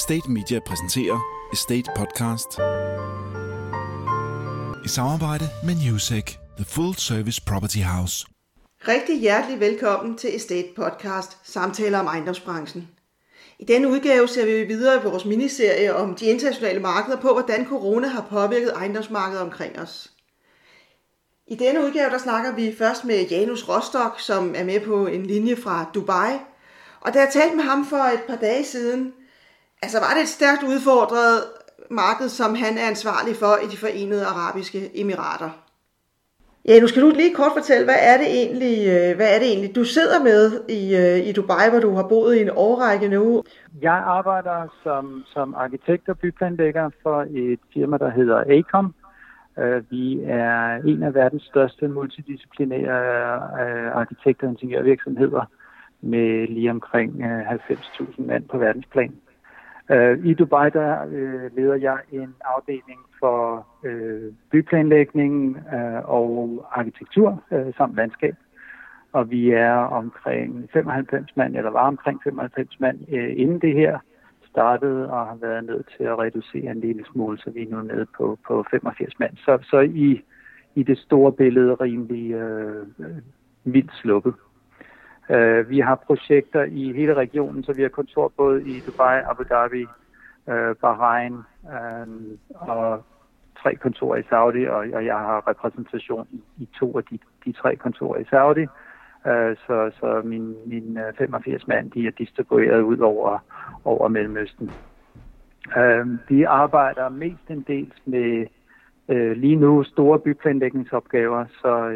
Estate Media præsenterer Estate Podcast i samarbejde med Newsec, the full service property house. Rigtig hjertelig velkommen til Estate Podcast, samtaler om ejendomsbranchen. I denne udgave ser vi videre i vores miniserie om de internationale markeder på, hvordan corona har påvirket ejendomsmarkedet omkring os. I denne udgave der snakker vi først med Janus Rostock, som er med på en linje fra Dubai. Og da jeg talte med ham for et par dage siden, altså var det et stærkt udfordret marked, som han er ansvarlig for i de Forenede Arabiske Emirater. Ja, nu skal du lige kort fortælle, hvad er det egentlig du sidder med i Dubai, hvor du har boet i en årrække nu? Jeg arbejder som arkitekt og byplanlægger for et firma, der hedder Aecom. Vi er en af verdens største multidisciplinære arkitekt- og ingeniørvirksomheder med lige omkring 90.000 mand på verdensplan. I Dubai der leder jeg en afdeling for byplanlægning og arkitektur samt landskab. Og vi er omkring 95 mand, eller var omkring 95 mand inden det her startede, og har været nødt til at reducere en lille smule, så vi er nu nede på 85 mand. Så i det store billede rimelig vildt sluppet. Vi har projekter i hele regionen, så vi har kontor både i Dubai, Abu Dhabi, Bahrain og 3 kontorer i Saudi, og jeg har repræsentation i 2 af de 3 kontorer i Saudi. Så min 85 mand de er distribueret ud over Mellemøsten. Vi arbejder mestendels med lige nu store byplanlægningsopgaver, så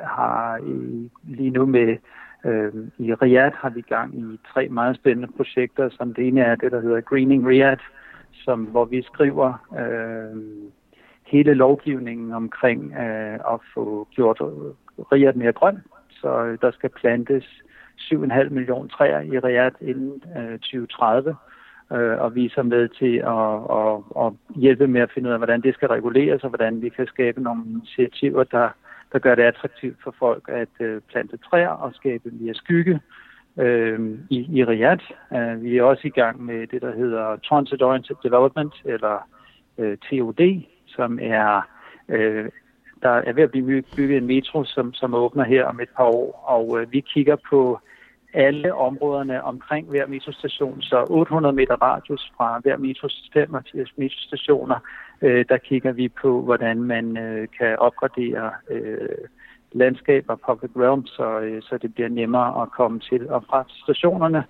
har lige nu med i Riyadh har vi gang i 3 meget spændende projekter, som det ene er det, der hedder Greening Riyadh, hvor vi skriver hele lovgivningen omkring at få gjort Riyadh mere grøn. Så der skal plantes 7,5 millioner træer i Riyadh inden 2030, og vi er så med til at hjælpe med at finde ud af, hvordan det skal reguleres, og hvordan vi kan skabe nogle initiativer, der gør det attraktivt for folk at plante træer og skabe mere skygge i Riyadh. Vi er også i gang med det, der hedder Transit Oriented Development, eller TOD, som er... Der er ved at blive bygget en metro, som åbner her om et par år, og vi kigger på alle områderne omkring hver metrostation, så 800 meter radius fra hver metrostation og 80 metrostationer, der kigger vi på, hvordan man kan opgradere landskaber, public realm, så det bliver nemmere at komme til og fra stationerne.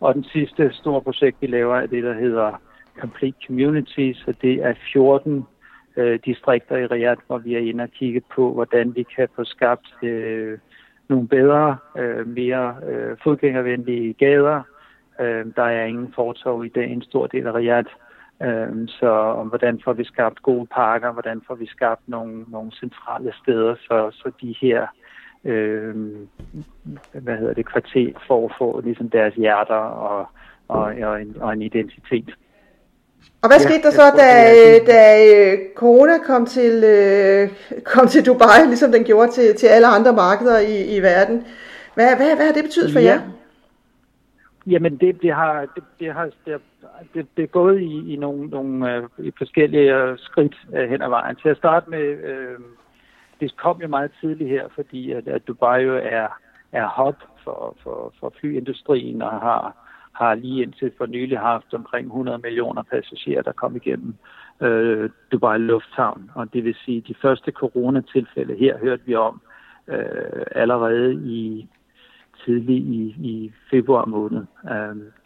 Og den sidste store projekt, vi laver, er det, der hedder Complete Communities, og det er 14 distrikter i Riyadh, hvor vi er inde og kigge på, hvordan vi kan få skabt nogle bedre, mere fodgængervenlige gader. Der er ingen fortov i dag, en stor del af Riyadh. Så hvordan får vi skabt gode parker, hvordan får vi skabt nogle centrale steder, så de her kvarter får ligesom deres hjerter og en identitet. Og hvad skete der så, da corona kom til Dubai, ligesom den gjorde til alle andre markeder i verden? Hvad har det betydet for jer? Jamen det er gået i nogle forskellige skridt hen ad vejen. Til at starte med, det kom jo meget tidligt her, fordi at Dubai jo er hub for flyindustrien og har lige indtil for nylig haft omkring 100 millioner passagerer, der kom igennem Dubai Lufthavn. Og det vil sige, at de første coronatilfælde her hørte vi om allerede tidlig i februar måned.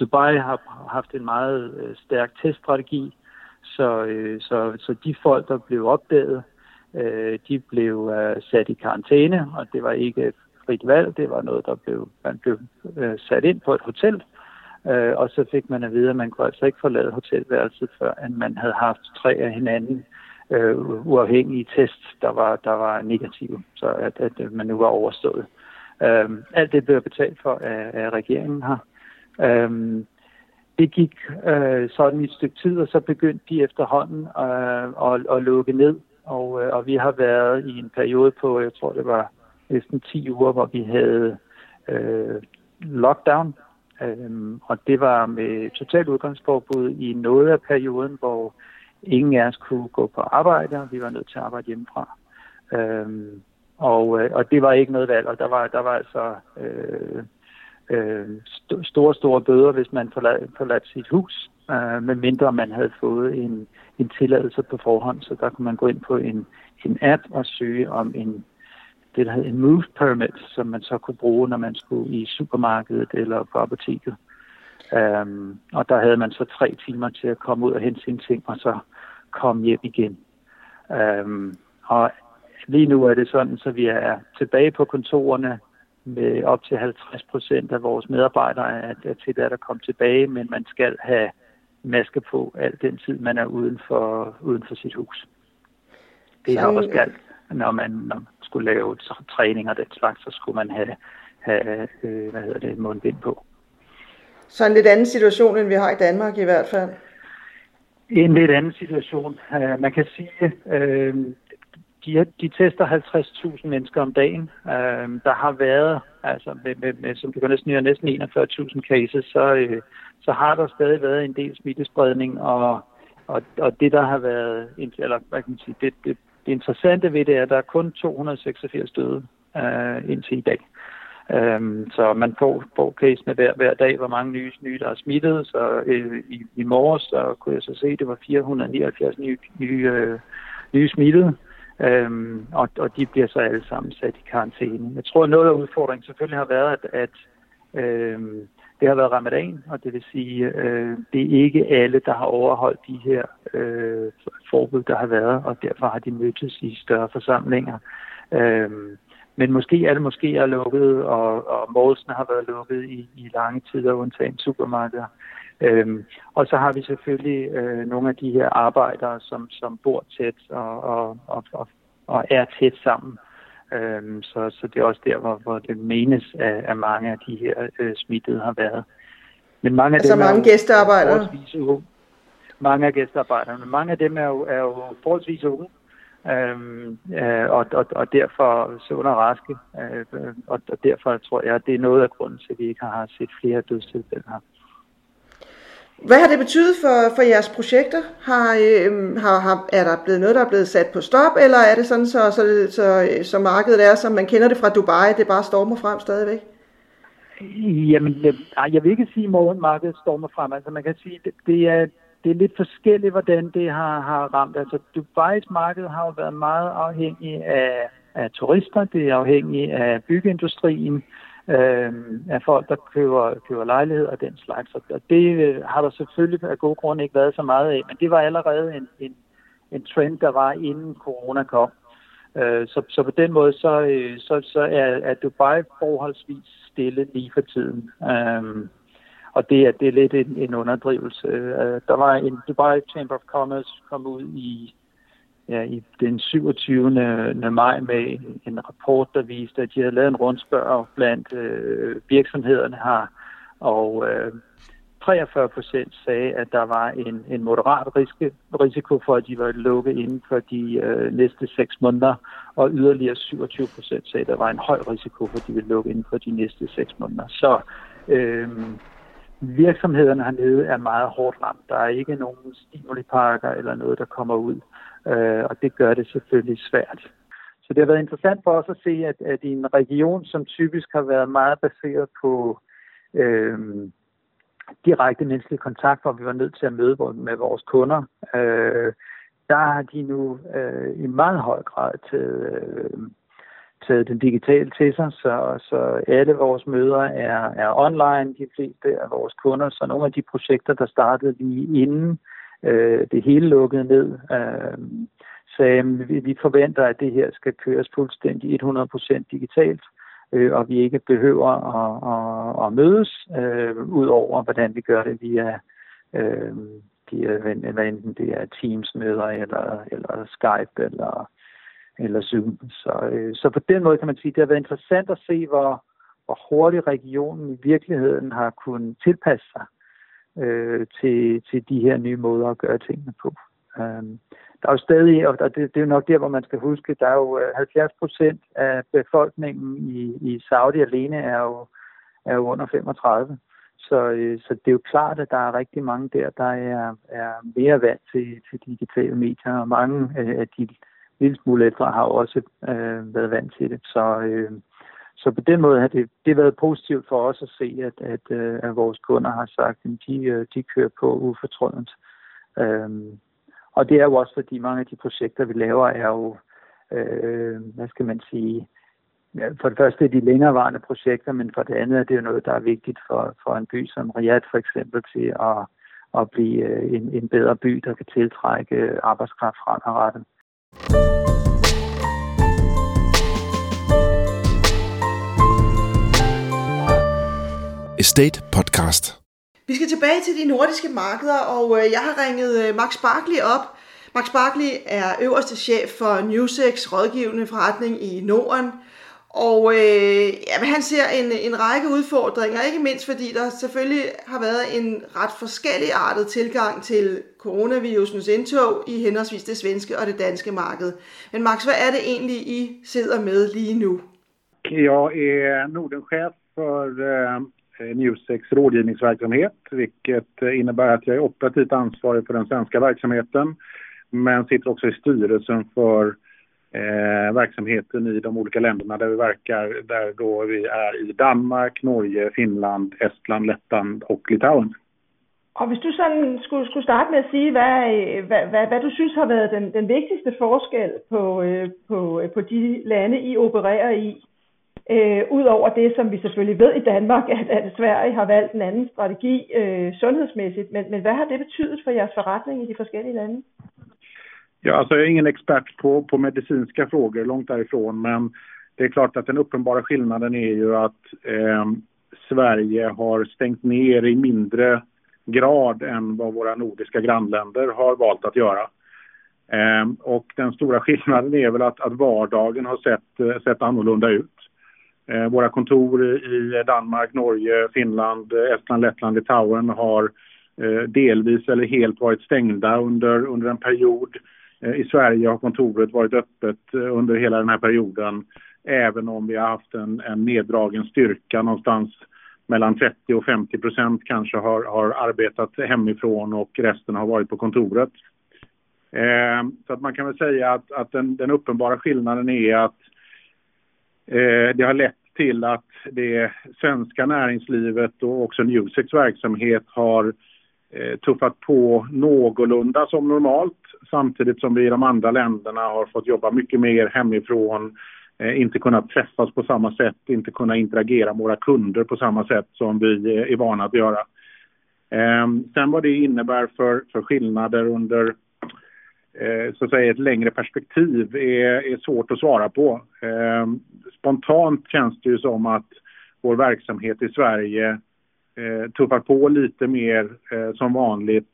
Dubai har haft en meget stærk teststrategi, så de folk, der blev opdaget, de blev sat i karantæne, og det var ikke frit valg, det var noget, man blev sat ind på et hotel. Og så fik man at vide, at man kunne altså ikke forlade hotelværelset, før at man havde haft 3 af hinanden uafhængige tests, der var negative, så at man nu var overstået. Alt det blev betalt for af regeringen her. Det gik sådan et stykke tid, og så begyndte de efterhånden at lukke ned, og vi har været i en periode på, jeg tror det var næsten 10 uger, hvor vi havde lockdown. Og det var med totalt udgangsforbud i noget af perioden, hvor ingen af os kunne gå på arbejde, og vi var nødt til at arbejde hjemmefra. Og det var ikke noget valg, og der var altså store bøder, hvis man forladt sit hus, medmindre man havde fået en tilladelse på forhånd. Så der kunne man gå ind på en app og søge om det der hed en move permit, som man så kunne bruge, når man skulle i supermarkedet eller på apoteket. Og der havde man så 3 timer til at komme ud og hente sine ting, og så komme hjem igen. Og lige nu er det sådan, så vi er tilbage på kontorerne med op til 50% af vores medarbejdere er til at komme tilbage, men man skal have maske på al den tid, man er uden for sit hus. Det har også galt, når man skulle lave træning og den slags, så skulle man have mundbind på. Så en lidt anden situation, end vi har i Danmark i hvert fald? En lidt anden situation. Man kan sige, de tester 50.000 mennesker om dagen. Der har været, altså som det går næsten 41.000 cases, så har der stadig været en del smittespredning, og det der har været, eller hvad kan man sige, det interessante ved det er, at der er kun 286 døde indtil i dag. Så man får casene hver dag, hvor mange nye der er smittet. Så i morges så kunne jeg så se, at det var 479 nye smittede. Og de bliver så alle sammen sat i karantæne. Jeg tror, at noget af udfordringen selvfølgelig har været, at det har været ramadan, og det vil sige, det er ikke alle, der har overholdt de her forbud, der har været, og derfor har de mødtes i større forsamlinger. Men måske alle moskéer er lukket, og mallsene har været lukket i lange tider, undtagen supermarkeder. Og så har vi selvfølgelig nogle af de her arbejdere, som bor tæt og er tæt sammen. Så det er også der, hvor det menes, at mange af de her smittede har været. Men mange af altså dem mange gæstearbejdere? Mange af gæstearbejderne, men mange af dem er jo forholdsvis unge. Og derfor sunde og raske, og derfor tror jeg, at det er noget af grunden til, at vi ikke har set flere dødstilfælde her. Hvad har det betydet for jeres projekter? Er der blevet noget, der er blevet sat på stop, eller er det sådan, så markedet er, som man kender det fra Dubai, det bare stormer frem stadigvæk? Jamen, jeg vil ikke sige, at morgenmarkedet stormer frem. Altså, man kan sige, det er lidt forskelligt, hvordan det har ramt. Altså, Dubais marked har jo været meget afhængig af turister, det er afhængig af byggeindustrien, af folk, der køber lejligheder og den slags. Og det har der selvfølgelig af gode grunde ikke været så meget af, men det var allerede en trend, der var inden corona kom. Så på den måde, så er Dubai forholdsvis stille lige for tiden. Og det er lidt en underdrivelse. Der var en Dubai Chamber of Commerce kom ud i den 27. maj med en rapport, der viste, at de havde lavet en rundspørg blandt virksomhederne her, og 43% sagde, at der var en moderat risiko for, at de var lukket inden for de næste 6 måneder, og yderligere 27% sagde, at der var en høj risiko for, at de ville lukke inden for de næste 6 måneder. Så virksomhederne hernede er meget hårdt ramt. Der er ikke nogen stimulipakker eller noget, der kommer ud, og det gør det selvfølgelig svært. Så det har været interessant for os at se, at i en region, som typisk har været meget baseret på direkte menneskelig kontakt, hvor vi var nødt til at møde med vores kunder, der har de nu i meget høj grad taget den digitale til sig, så alle vores møder er online, de fleste af vores kunder, så nogle af de projekter, der startede lige inden det hele lukkede ned, sagde, vi forventer, at det her skal køres fuldstændig 100% digitalt, og vi ikke behøver at mødes, udover hvordan vi gør det via enten det er Teams-møder eller Skype eller Zoom. Så på den måde kan man sige, at det har været interessant at se, hvor hurtigt regionen i virkeligheden har kunnet tilpasse sig til de her nye måder at gøre tingene på. Der er jo stadig, og det er jo nok der, hvor man skal huske, der er jo 70% af befolkningen i Saudi alene er jo under 35. Så det er jo klart, at der er rigtig mange der er mere vant til digitale medier, og mange af de lille smule ældre har også været vant til det. Så på den måde har det været positivt for os at se, at vores kunder har sagt, at de kører på ufortrødent. Og det er jo også, fordi mange af de projekter, vi laver, er jo, hvad skal man sige, for det første er de længerevarende projekter, men for det andet er det jo noget, der er vigtigt for en by som Riyadh for eksempel til at blive en bedre by, der kan tiltrække arbejdskraft fremadrettet. Estate Podcast. Vi skal tilbage til de nordiske markeder, og jeg har ringet Max Barclay op. Max Barclay er øverste chef for Newsecs rådgivende forretning i Norden. Og han ser en række udfordringer, ikke mindst fordi der selvfølgelig har været en ret forskelligartet tilgang til coronavirusens indtog i henholdsvis det svenske og det danske marked. Men Max, hvad er det egentlig, I sidder med lige nu? Jeg er Nordenchef for Newsecs rådgivningsverksamhet, vilket innebär att jag är operativt ansvarig för den svenska verksamheten, men sitter också i styrelsen för verksamheten i de olika länderna där vi verkar, där då vi är i Danmark, Norge, Finland, Estland, Lettland och Litauen. Og hvis du sådan skulle starte med at sige, hvad du synes har været den vigtigste forskel på de lande, I opererer i, udover det, som vi selvfølgelig ved i Danmark, at Sverige har valgt en anden strategi sundhedsmæssigt, men hvad har det betydet for jeres forretning i de forskellige lande? Ja, alltså jag är ingen expert på medicinska frågor, långt därifrån, men det är klart att den uppenbara skillnaden är ju att Sverige har stängt ner i mindre grad än vad våra nordiska grannländer har valt att göra. Och den stora skillnaden är väl att vardagen har sett annorlunda ut. Våra kontor i Danmark, Norge, Finland, Estland, Lettland, Litauen har delvis eller helt varit stängda under en period. I Sverige har kontoret varit öppet under hela den här perioden, även om vi har haft en neddragen styrka, någonstans mellan 30-50% kanske har arbetat hemifrån och resten har varit på kontoret. Så att man kan väl säga att den uppenbara skillnaden är att det har lett till att det svenska näringslivet och också Newsecs verksamhet har tuffat på någorlunda som normalt, samtidigt som vi i de andra länderna har fått jobba mycket mer hemifrån, inte kunnat träffas på samma sätt, inte kunnat interagera med våra kunder på samma sätt som vi är vana att göra. Sen vad det innebär för skillnader under så att säga ett längre perspektiv är svårt att svara på. Spontant känns det ju som att vår verksamhet i Sverige tuffar på lite mer som vanligt,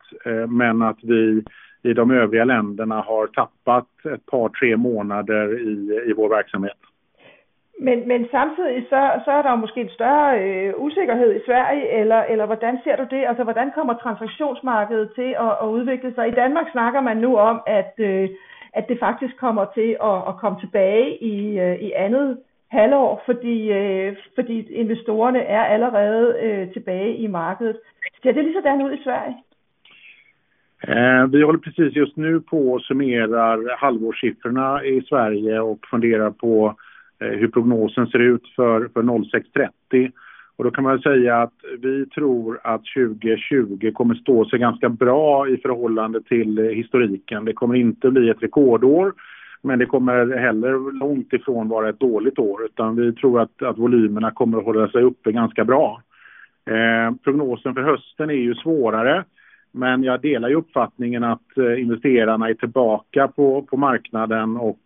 men att vi i de övriga länderna har tappat ett par, tre månader i vår verksamhet. Men samtidig så er der måske en større usikkerhed i Sverige, eller hvordan ser du det? Altså, hvordan kommer transaktionsmarkedet til at udvikle sig? I Danmark snakker man nu om, at det faktisk kommer til at komme tilbage i andet halvår, fordi investorerne er allerede tilbage i markedet. Ser det ligesådan ud i Sverige? Vi håller precis just nu på att summera halvårssiffrorna i Sverige och funderar på hur prognosen ser ut för 0630. Och då kan man säga att vi tror att 2020 kommer stå sig ganska bra i förhållande till historiken. Det kommer inte bli ett rekordår, men det kommer heller långt ifrån vara ett dåligt år, utan vi tror att volymerna kommer att hålla sig uppe ganska bra. Prognosen för hösten är ju svårare, men jag delar ju uppfattningen att investerarna är tillbaka på marknaden och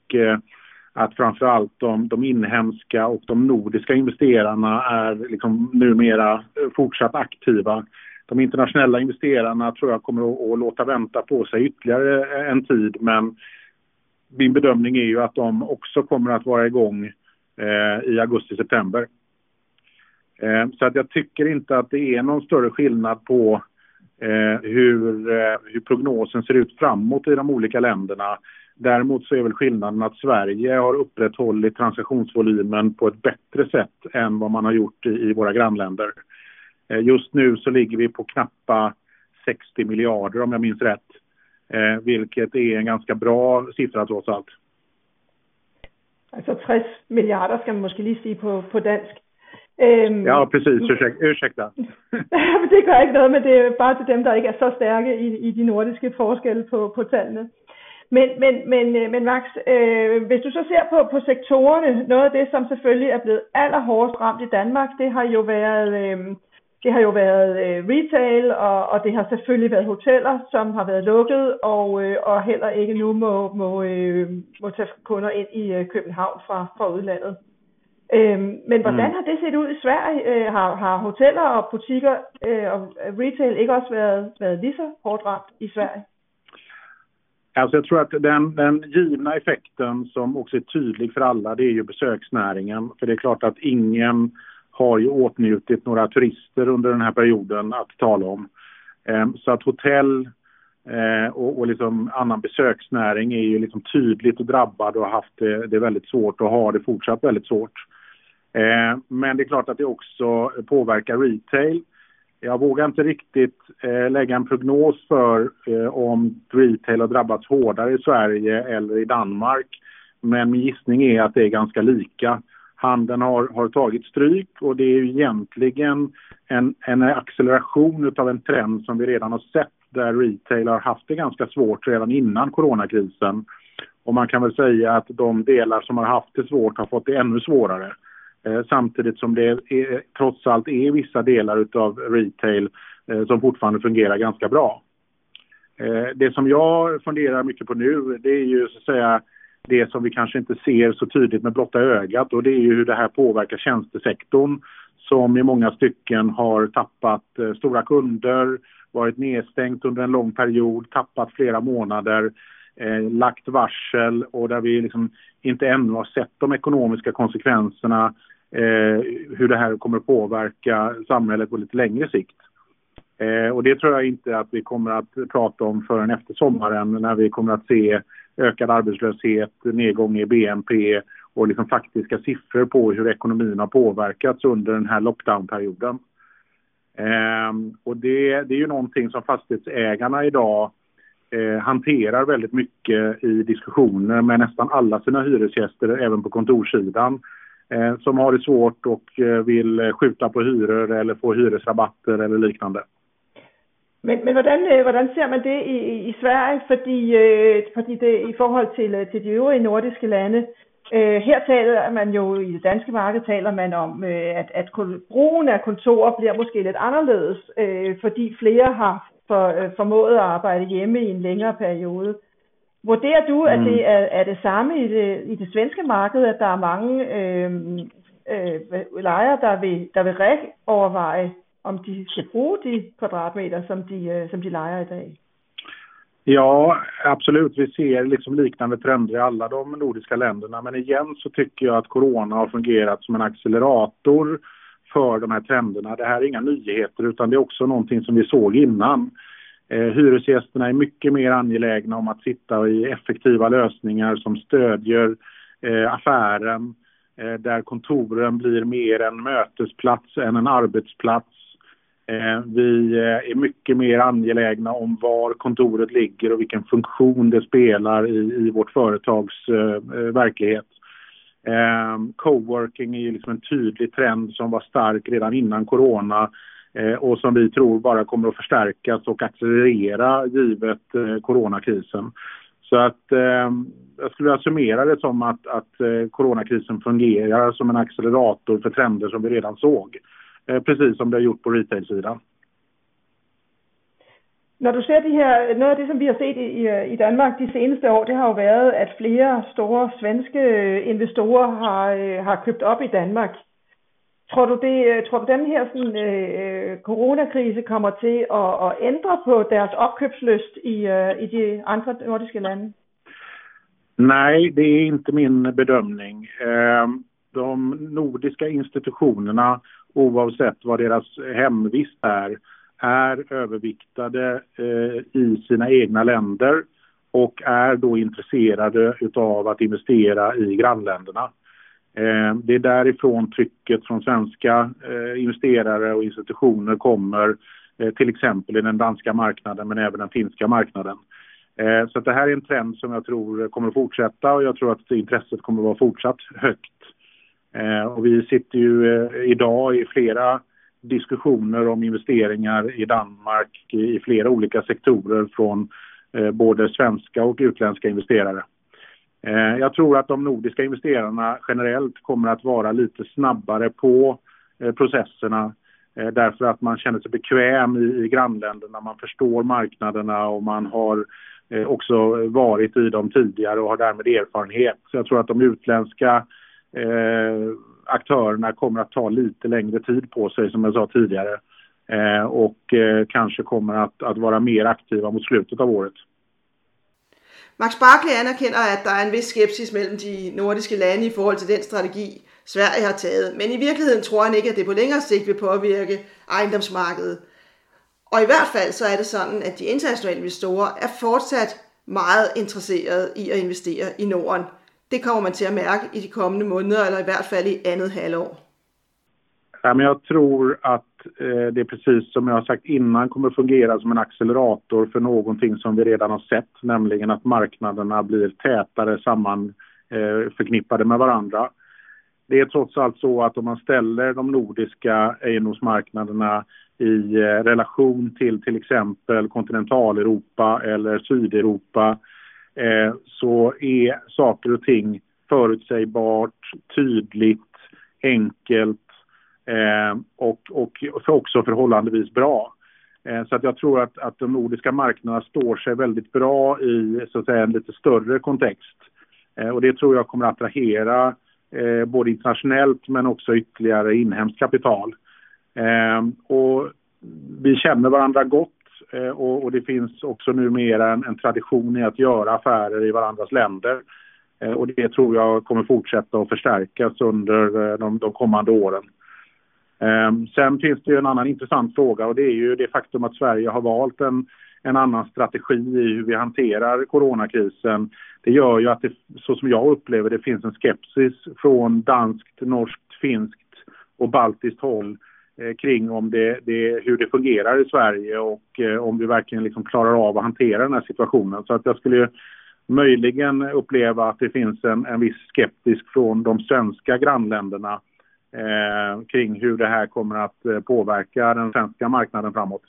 att framförallt de inhemska och de nordiska investerarna är liksom numera fortsatt aktiva. De internationella investerarna tror jag kommer att låta vänta på sig ytterligare en tid, men min bedömning är ju att de också kommer att vara igång i augusti-september. Så att jag tycker inte att det är någon större skillnad på hur prognosen ser ut framåt i de olika länderna. Däremot så är väl skillnaden att Sverige har upprätthållit transaktionsvolymen på ett bättre sätt än vad man har gjort i våra grannländer. Just nu så ligger vi på knappa 60 miljarder om jag minns rätt, vilket är en ganska bra siffra trots allt. Alltså 60 miljarder ska man måske lige sige på dansk. Ja, precis. Ursäkta. Det gør ikke noget, men det er bare til dem, der ikke er så stærke i de nordiske forskelle på tallene. Men Max, hvis du så ser på sektorerne, noget af det, som selvfølgelig er blevet allerhårdest ramt i Danmark, det har jo været retail, og det har selvfølgelig været hoteller, som har været lukket, og heller ikke nu må tage kunder ind i København fra udlandet. Men hvordan har det set ud i Sverige? Har hoteller og butikker og retail ikke også været lige så hårdt ramt i Sverige? Alltså jag tror att den givna effekten som också är tydlig för alla, det är ju besöksnäringen. För det är klart att ingen har ju åtnjutit några turister under den här perioden att tala om. Så att hotell och liksom annan besöksnäring är ju liksom tydligt och drabbad och har haft det väldigt svårt och har det fortsatt väldigt svårt. Men det är klart att det också påverkar retail. Jag vågar inte riktigt lägga en prognos för om retail har drabbats hårdare i Sverige eller i Danmark. Men min gissning är att det är ganska lika. Handeln har tagit stryk, och det är ju egentligen en acceleration av en trend som vi redan har sett, där retail har haft det ganska svårt redan innan coronakrisen. Och man kan väl säga att de delar som har haft det svårt har fått det ännu svårare. Samtidigt som det trots allt är vissa delar av retail som fortfarande fungerar ganska bra. Det som jag funderar mycket på nu, det är ju så att säga det som vi kanske inte ser så tydligt med blotta ögat, och det är ju hur det här påverkar tjänstesektorn, som i många stycken har tappat stora kunder, varit nedstängt under en lång period, tappat flera månader, lagt varsel, och där vi liksom inte ännu har sett de ekonomiska konsekvenserna, hur det här kommer att påverka samhället på lite längre sikt. Och det tror jag inte att vi kommer att prata om förrän efter sommaren, när vi kommer att se ökad arbetslöshet, nedgång i BNP och liksom faktiska siffror på hur ekonomin har påverkats under den här lockdownperioden. Och det är ju någonting som fastighetsägarna idag hanterar väldigt mycket i diskussioner med nästan alla sina hyresgäster, även på kontorsidan, som har det svårt och vill skjuta på hyror eller få hyresrabatter eller liknande. Men hvordan ser man det i Sverige? Fordi det i forhold til de øvrige nordiske lande, her taler man jo i det danske marked om, at brugen af kontorer bliver måske lidt anderledes, fordi flere har formået at arbejde hjemme i en længere periode. Vurderer du, at det er det samme i det svenske marked, at der er mange lejere, der vil overveje, om de skal bruge de kvadratmeter, som de lejer i dag? Ja, absolut. Vi ser liksom liknande trender i alla de nordiska länderna. Men igen så tycker jag att corona har fungerat som en accelerator för de här trenderna. Det här är inga nyheter, utan det är också någonting som vi såg innan. Hyresgästerna är mycket mer angelägna om att sitta i effektiva lösningar som stödjer affären, där kontoren blir mer en mötesplats än en arbetsplats. Vi är mycket mer angelägna om var kontoret ligger och vilken funktion det spelar i vårt företags verklighet. Coworking är ju liksom en tydlig trend som var stark redan innan corona, och som vi tror bara kommer att förstärkas och accelerera givet coronakrisen. Så att jag skulle summera det som att coronakrisen fungerar som en accelerator för trender som vi redan såg, precis som det har gjort på retail-sidan. Når du ser noget af det, som vi har set i Danmark de seneste år, det har jo været, at flere store svenske investorer har købt op i Danmark. Tror du den her coronakrise kommer til at ændre på deres opkøbslyst i de andre nordiske lande? Nej, det er ikke min bedömning. De nordiska institutionerna, oavsett vad deras hemvist är överviktade i sina egna länder och är då intresserade utav att investera i grannländerna. Det är därifrån trycket från svenska investerare och institutioner kommer, till exempel i den danska marknaden men även den finska marknaden. Så att det här är en trend som jag tror kommer att fortsätta, och jag tror att intresset kommer att vara fortsatt högt. Och vi sitter ju idag i flera diskussioner om investeringar i Danmark i flera olika sektorer från både svenska och utländska investerare. Jag tror att de nordiska investerarna generellt kommer att vara lite snabbare på processerna, därför att man känner sig bekväm i grannländerna, man förstår marknaderna och man har också varit i dem tidigare och har därmed erfarenhet. Så jag tror att de utländska aktörerna kommer att ta lite längre tid på sig, som jag sa tidigare, och kanske kommer att vara mer aktiva mot slutet av året. Max Barclay anerkender, at der er en vis skepsis mellem de nordiske lande i forhold til den strategi, Sverige har taget. Men i virkeligheden tror han ikke, at det på længere sigt vil påvirke ejendomsmarkedet. Og i hvert fald så er det sådan, at de internationale investorer er fortsat meget interesserede i at investere i Norden. Det kommer man til at mærke i de kommende måneder, eller i hvert fald i andet halvår. Jamen, jeg tror, at det er præcis som jeg har sagt innan kommer fungera som en accelerator för någonting som vi redan har sett, nämligen att marknaderna blir tätare samman förknippade med varandra. Det är trots allt så att om man ställer de nordiska ejendomsmarknaderna i relation till exempel kontinentaleuropa eller Sydeuropa, så är saker och ting förutsägbart, tydligt, enkelt och också förhållandevis bra. Så att jag tror att de nordiska marknaderna står sig väldigt bra i, så att säga, en lite större kontext. Och det tror jag kommer att attrahera både internationellt men också ytterligare inhemskt kapital. Och vi känner varandra gott, och det finns också numera en tradition i att göra affärer i varandras länder. Och det tror jag kommer fortsätta att förstärkas under de kommande åren. Sen finns det ju en annan intressant fråga, och det är ju det faktum att Sverige har valt en annan strategi i hur vi hanterar coronakrisen. Det gör ju att det, så som jag upplever, det finns en skepsis från danskt, norskt, finskt och baltiskt håll kring om hur det fungerar i Sverige och om vi verkligen liksom klarar av att hantera den här situationen. Så att jag skulle möjligen uppleva att det finns en viss skeptisk från de svenska grannländerna kring hur det här kommer att påverka den svenska marknaden framåt.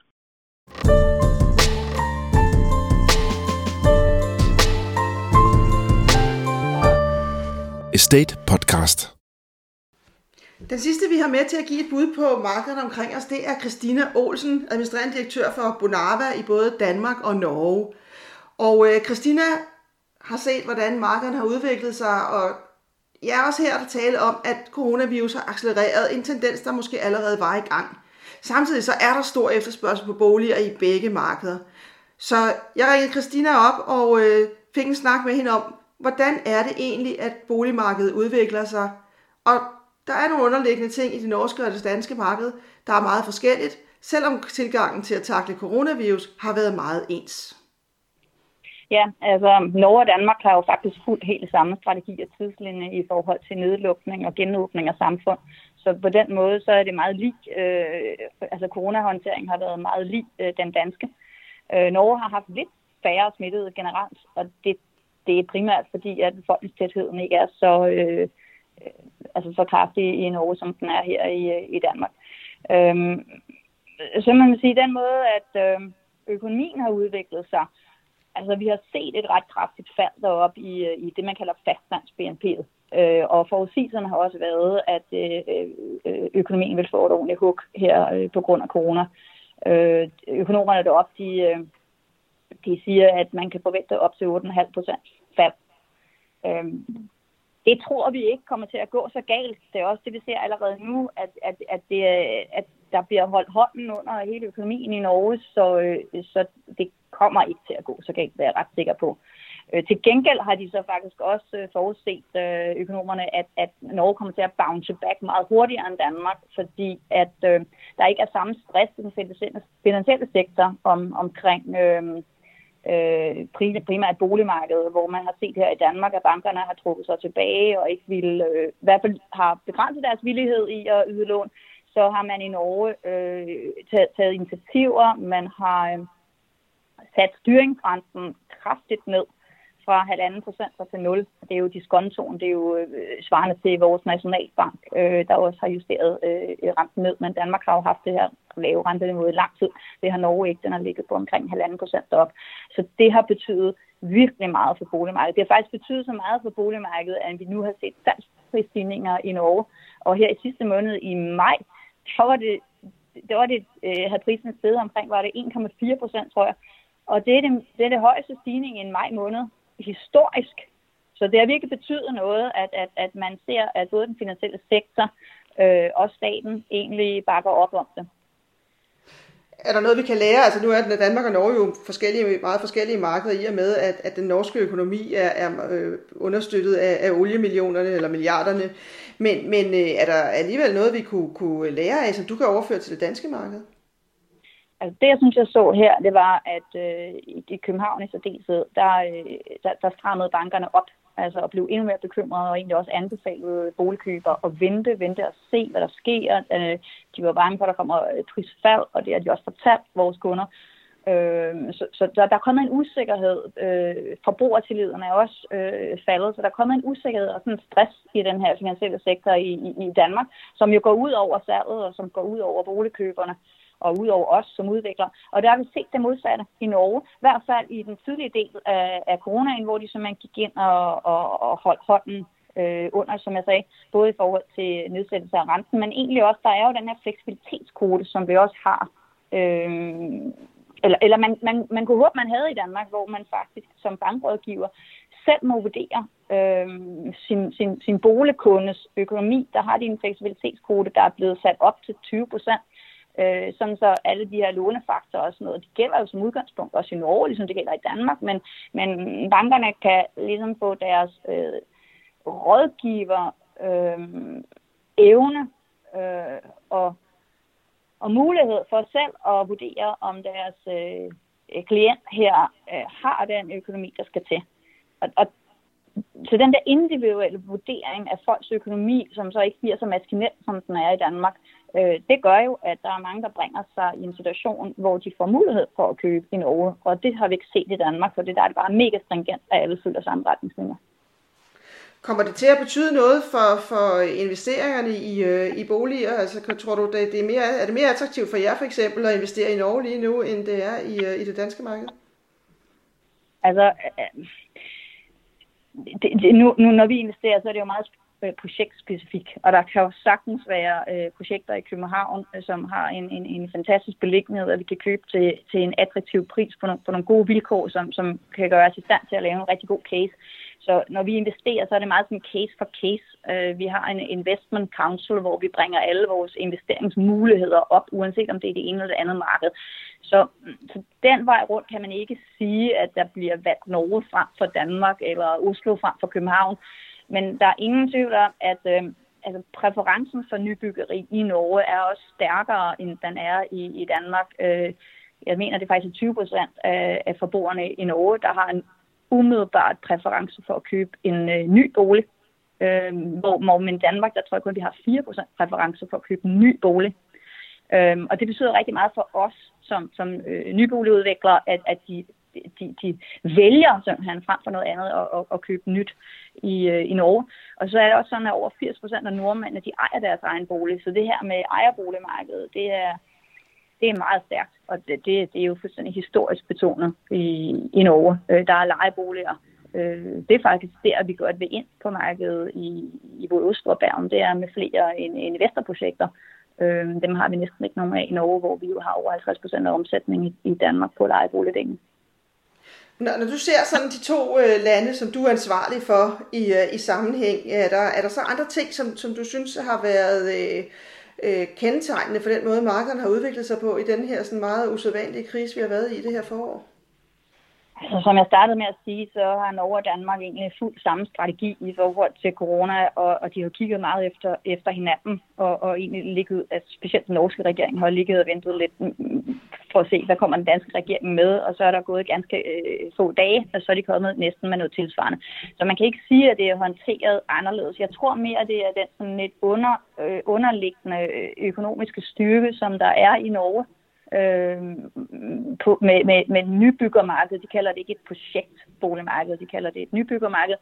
Estate Podcast. Den sidste, vi har med til at give et bud på markederne omkring os, det er Kristina Olsen, administrerende direktør for Bonava i både Danmark og Norge. Og Kristina har set, hvordan markederne har udviklet sig, og jeg er også her, der taler om, at coronavirus har accelereret en tendens, der måske allerede var i gang. Samtidig så er der stor efterspørgsel på boliger i begge markeder. Så jeg ringede Kristina op og fik en snak med hende om, hvordan er det egentlig, at boligmarkedet udvikler sig. Og der er nogle underliggende ting i det norske og det danske marked, der er meget forskelligt, selvom tilgangen til at takle coronavirus har været meget ens. Ja, altså Norge og Danmark har jo faktisk fuldt helt samme strategi og tidslinje i forhold til nedlukning og genåbning af samfund. Så på den måde så er det meget lig. Altså coronahåndteringen har været meget lig den danske. Norge har haft lidt færre smittede generelt, og det er primært fordi, at befolkningstætheden ikke er så, altså så kraftig i Norge, som den er her i Danmark. Så man vil sige den måde, at økonomien har udviklet sig. Altså, vi har set et ret kraftigt fald deroppe i det, man kalder fastlands-BNP'et. Og forudsigelserne har også været, at økonomien vil få et ordentligt hug her på grund af corona. Økonomerne deroppe, de siger, at man kan forvente op til 8,5% fald. Det tror vi ikke kommer til at gå så galt. Det er også det, vi ser allerede nu, at der bliver holdt hånden under hele økonomien i Norge, så det kommer ikke til at gå så galt, det er jeg ret sikker på. Til gengæld har de så faktisk også forudset, økonomerne, at Norge kommer til at bounce back meget hurtigere end Danmark, fordi at der ikke er samme stress i den finansielle sektor omkring primært boligmarkedet, hvor man har set her i Danmark, at bankerne har trukket sig tilbage og ikke vil, i hvert fald har begrænset deres villighed i at yde lån, så har man i Norge taget initiativer. Man har sat styringsrenten kraftigt ned fra 1,5% til 0. Det er jo diskontoen, det er jo svarende til vores nationalbank, der også har justeret renten ned. Men Danmark har jo haft det her lave renteniveau i lang tid. Det har Norge ikke, den har ligget på omkring 1,5% op. Så det har betydet virkelig meget for boligmarkedet. Det har faktisk betydet så meget for boligmarkedet, at vi nu har set salgsprisstigninger i Norge. Og her i sidste måned i maj, så var det, havde prisen steget omkring, var det 1,4%, tror jeg. Og det er det højeste stigning i en maj måned historisk. Så det har virkelig betydet noget, at man ser, at både den finansielle sektor og staten egentlig bakker op om det. Er der noget, vi kan lære? Altså nu er Danmark og Norge jo forskellige, meget forskellige markeder i og med, at den norske økonomi er understøttet af oliemillionerne eller milliarderne. Men er der alligevel noget, vi kunne lære af, som du kan overføre til det danske marked? Altså det, jeg synes, jeg så her, det var, at i København i særdeleshed, der strammede bankerne op, altså og blev endnu mere bekymrede og egentlig også anbefalede boligkøbere at vente og se, hvad der sker. De var bange for, at der kommer prisfald, og det har de også fortalt vores kunder. Så der er kommet en usikkerhed. Forbrugertilliden er også faldet, så der er kommet en usikkerhed og sådan stress i den her finansielle sektor i Danmark, som jo går ud over salget og som går ud over boligkøberne og ud over os som udviklere. Og der har vi set det modsatte i Norge, i hvert fald i den tidlige del af coronaen, hvor de simpelthen gik ind og holdt hånden under, som jeg sagde, både i forhold til nedsættelse af renten, men egentlig også, der er jo den her fleksibilitetskode, som vi også har. Eller man kunne håbe, man havde i Danmark, hvor man faktisk som bankrådgiver selv må vurdere sin boligkundes økonomi. Der har de en fleksibilitetskode, der er blevet sat op til 20%. Sådan så alle de her lånefaktorer og sådan noget, de gælder jo som udgangspunkt også i Norge, ligesom det gælder i Danmark, men bankerne kan ligesom få deres rådgiver evne og mulighed for selv at vurdere, om deres klient her har den økonomi, der skal til. Så den der individuelle vurdering af folks økonomi, som så ikke bliver så maskinel, som den er i Danmark, det gør jo, at der er mange, der bringer sig i en situation, hvor de får mulighed for at købe i Norge. Og det har vi ikke set i Danmark, for det der er det bare mega stringent, at alle følger samme retningslinjer. Kommer det til at betyde noget for investeringerne i boliger? Altså, tror du, er det mere attraktivt for jer for eksempel at investere i Norge lige nu, end det er i det danske marked? Altså... Nu, når vi investerer, så er det jo meget projektspecifik, og der kan jo sagtens være projekter i København, som har en fantastisk beliggenhed, og vi kan købe til en attraktiv pris på nogle gode vilkår, som kan gøre os i stand til at lave en rigtig god case. Så når vi investerer, så er det meget sådan case for case. Vi har en investment council, hvor vi bringer alle vores investeringsmuligheder op, uanset om det er det ene eller det andet marked. Så den vej rundt kan man ikke sige, at der bliver valgt Norge frem for Danmark eller Oslo frem for København. Men der er ingen tvivl om, at altså præferencen for nybyggeri i Norge er også stærkere, end den er i Danmark. Jeg mener, det er faktisk 20% af forbrugerne i Norge, der har en umiddelbart præference for at købe en ny bolig. Hvor i Danmark, der tror jeg kun, vi har 4% præference for at købe en ny bolig. Og det betyder rigtig meget for os som nyboligudviklere, at de vælger simpelthen frem for noget andet at købe nyt i Norge. Og så er det også sådan, at over 80% af nordmændene, de ejer deres egen bolig. Så det her med ejerboligmarkedet, det er meget stærkt. Og det er jo fuldstændig historisk betonet i Norge. Der er lejeboliger. Det er faktisk der, vi godt vil ind på markedet i både Oslo og Bergen. Det er med flere investorprojekter. Dem har vi næsten ikke nogen af i Norge, hvor vi jo har over 50% af omsætningen i Danmark på lejeboligdelen. Når du ser sådan de to lande, som du er ansvarlig for i sammenhæng, er der så andre ting, som du synes har været kendetegnende for den måde, markederne har udviklet sig på i den her sådan meget usædvanlige krise, vi har været i det her forår? Altså, som jeg startede med at sige, så har Norge og Danmark egentlig fuld samme strategi i forhold til corona, og de har kigget meget efter hinanden, og egentlig ligget, altså specielt den norske regering har ligget og ventet lidt prøv at se, der kommer den danske regering med, og så er der gået ganske få dage, og så er de kommet næsten med noget tilsvarende. Så man kan ikke sige, at det er håndteret anderledes. Jeg tror mere, at det er den sådan lidt underliggende økonomiske styrke, som der er i Norge med nybyggermarkedet. De kalder det ikke et projektboligmarked, de kalder det et nybyggermarked.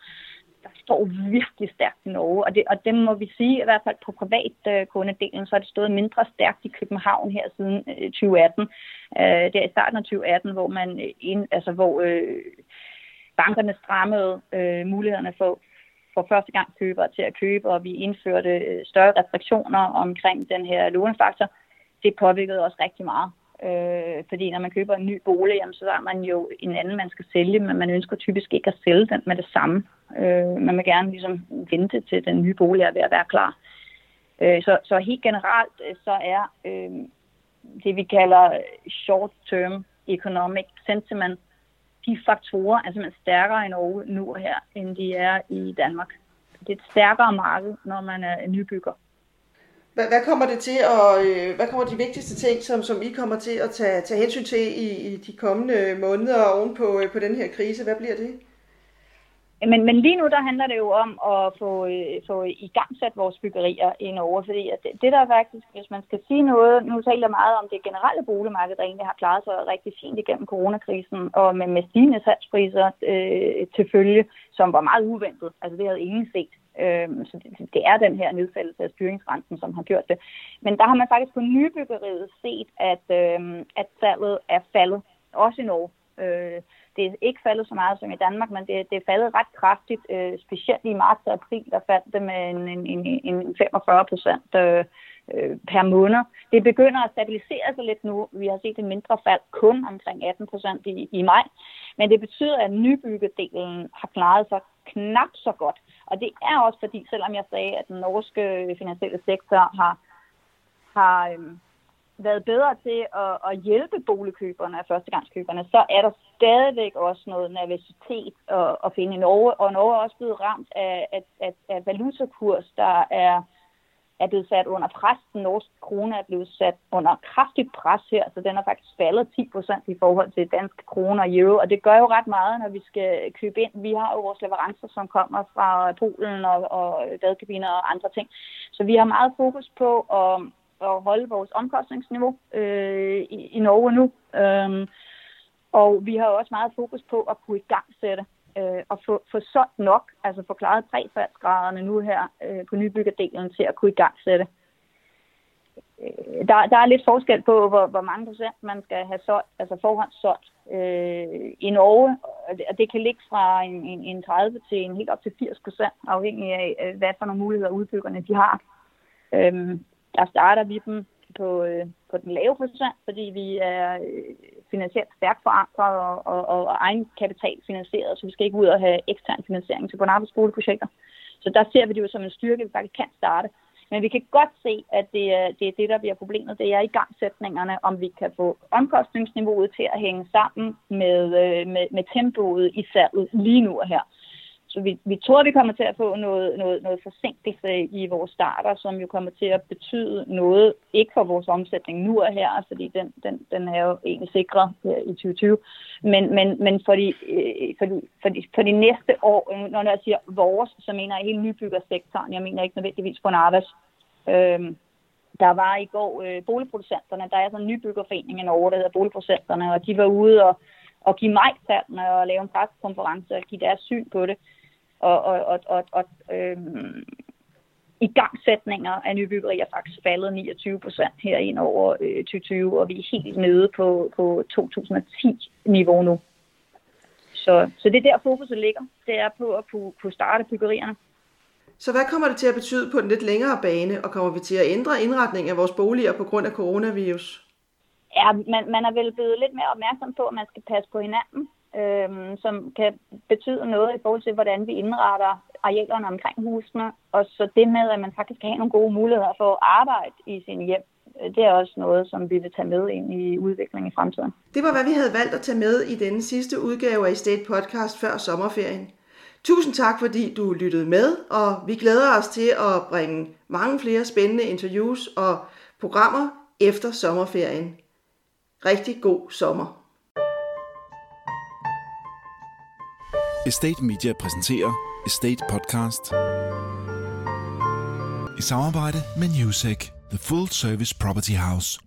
Der står virkelig stærkt i Norge, og det må vi sige, i hvert fald på privatkundedelen, så har det stået mindre stærkt i København her siden 2018. Der i starten af 2018, hvor man bankerne strammede mulighederne for første gang købere til at købe, og vi indførte større restriktioner omkring den her lånefaktor. Det påvirkede også rigtig meget. Fordi når man køber en ny bolig, jamen, så har man jo en anden, man skal sælge, men man ønsker typisk ikke at sælge den med det samme. Man vil gerne ligesom vente til den nye bolig er ved at være klar. Så helt generelt, så er det, vi kalder short-term economic sentiment, de faktorer er simpelthen stærkere i Norge nu her, end de er i Danmark. Det er et stærkere marked, når man er nybygger. Hvad kommer det til, og hvad kommer de vigtigste ting, som I kommer til at tage hensyn til i de kommende måneder oven på den her krise? Hvad bliver det? Men lige nu, der handler det jo om at få igangsat vores byggerier i Norge, fordi at det der faktisk, hvis man skal sige noget, nu taler jeg meget om det generelle boligmarked, der egentlig har klaret sig rigtig fint igennem coronakrisen, og med stigende salgspriser til følge, som var meget uventet. Altså det havde ingen set. Så det er den her nedsættelse af styringsrenten, som har gjort det. Men der har man faktisk på nybyggeriet set, at salget er faldet, også i Norge. Det er ikke faldet så meget som i Danmark, men det er faldet ret kraftigt. Specielt i marts og april, der faldt det med en 45% per måned. Det begynder at stabilisere sig lidt nu. Vi har set et mindre fald, kun omkring 18% i maj. Men det betyder, at nybyggedelen har klaret sig knap så godt. Og det er også fordi, selvom jeg sagde, at den norske finansielle sektor har været bedre til at hjælpe boligkøberne og førstegangskøberne, så er der stadigvæk også noget nervøsitet at finde i Norge. Og Norge er også blevet ramt af valutakurs, der er blevet sat under pres. Den norske krone er blevet sat under kraftigt pres her, så den er faktisk faldet 10% i forhold til danske kroner og euro, og det gør jo ret meget, når vi skal købe ind. Vi har jo vores leverancer, som kommer fra Polen og badkabiner og andre ting. Så vi har meget fokus på at holde vores omkostningsniveau i Norge nu. Og vi har også meget fokus på at kunne igangsætte og få solgt nok, altså forklaret præfaldsgraderne nu her på nybyggerdelen til at kunne igangsætte. Der er lidt forskel på, hvor mange procent man skal have solgt, altså forhåndssolgt i Norge. Og det kan ligge fra en 30 til en helt op til 80%, afhængig af, hvad for nogle muligheder udbyggerne de har. Der starter vi dem på den lave procent, fordi vi er finansielt stærkt forankret og egenkapitalfinansieret, så vi skal ikke ud og have ekstern finansiering til Bonavas boligprojekter. Så der ser vi det jo som en styrke, vi faktisk kan starte. Men vi kan godt se, at det er det, der bliver problemet. Det er igangsætningerne, om vi kan få omkostningsniveauet til at hænge sammen med tempoet i salget lige nu og her. Så vi tror, vi kommer til at få noget forsinkelse i vores starter, som jo kommer til at betyde noget, ikke for vores omsætning nu og her, fordi den er jo egentlig sikret i 2020, men for de næste år, når jeg siger vores, så mener jeg hele nybyggersektoren, jeg mener ikke nødvendigvis på Bonava. Der var i går boligproducenterne, der er sådan en nybyggerforening i Norge, der hedder Boligproducenterne, og de var ude og give majtallene og lave en pressekonference og give deres syn på det. Igangsætninger af nye byggerier er faktisk faldet 29% herinde over 2020, og vi er helt nede på 2010-niveau nu. Så det er der fokuset ligger. Det er på at kunne starte byggerierne. Så hvad kommer det til at betyde på den lidt længere bane, og kommer vi til at ændre indretningen af vores boliger på grund af coronavirus? Ja, man er vel blevet lidt mere opmærksom på, at man skal passe på hinanden, som kan betyde noget i forhold til, hvordan vi indretter arealerne omkring husene. Og så det med, at man faktisk kan have nogle gode muligheder for at arbejde i sin hjem, det er også noget, som vi vil tage med ind i udviklingen i fremtiden. Det var, hvad vi havde valgt at tage med i denne sidste udgave af Estate Podcast før sommerferien. Tusind tak, fordi du lyttede med, og vi glæder os til at bringe mange flere spændende interviews og programmer efter sommerferien. Rigtig god sommer. Estate Media præsenterer Estate Podcast i samarbejde med Newsec, the full service property house.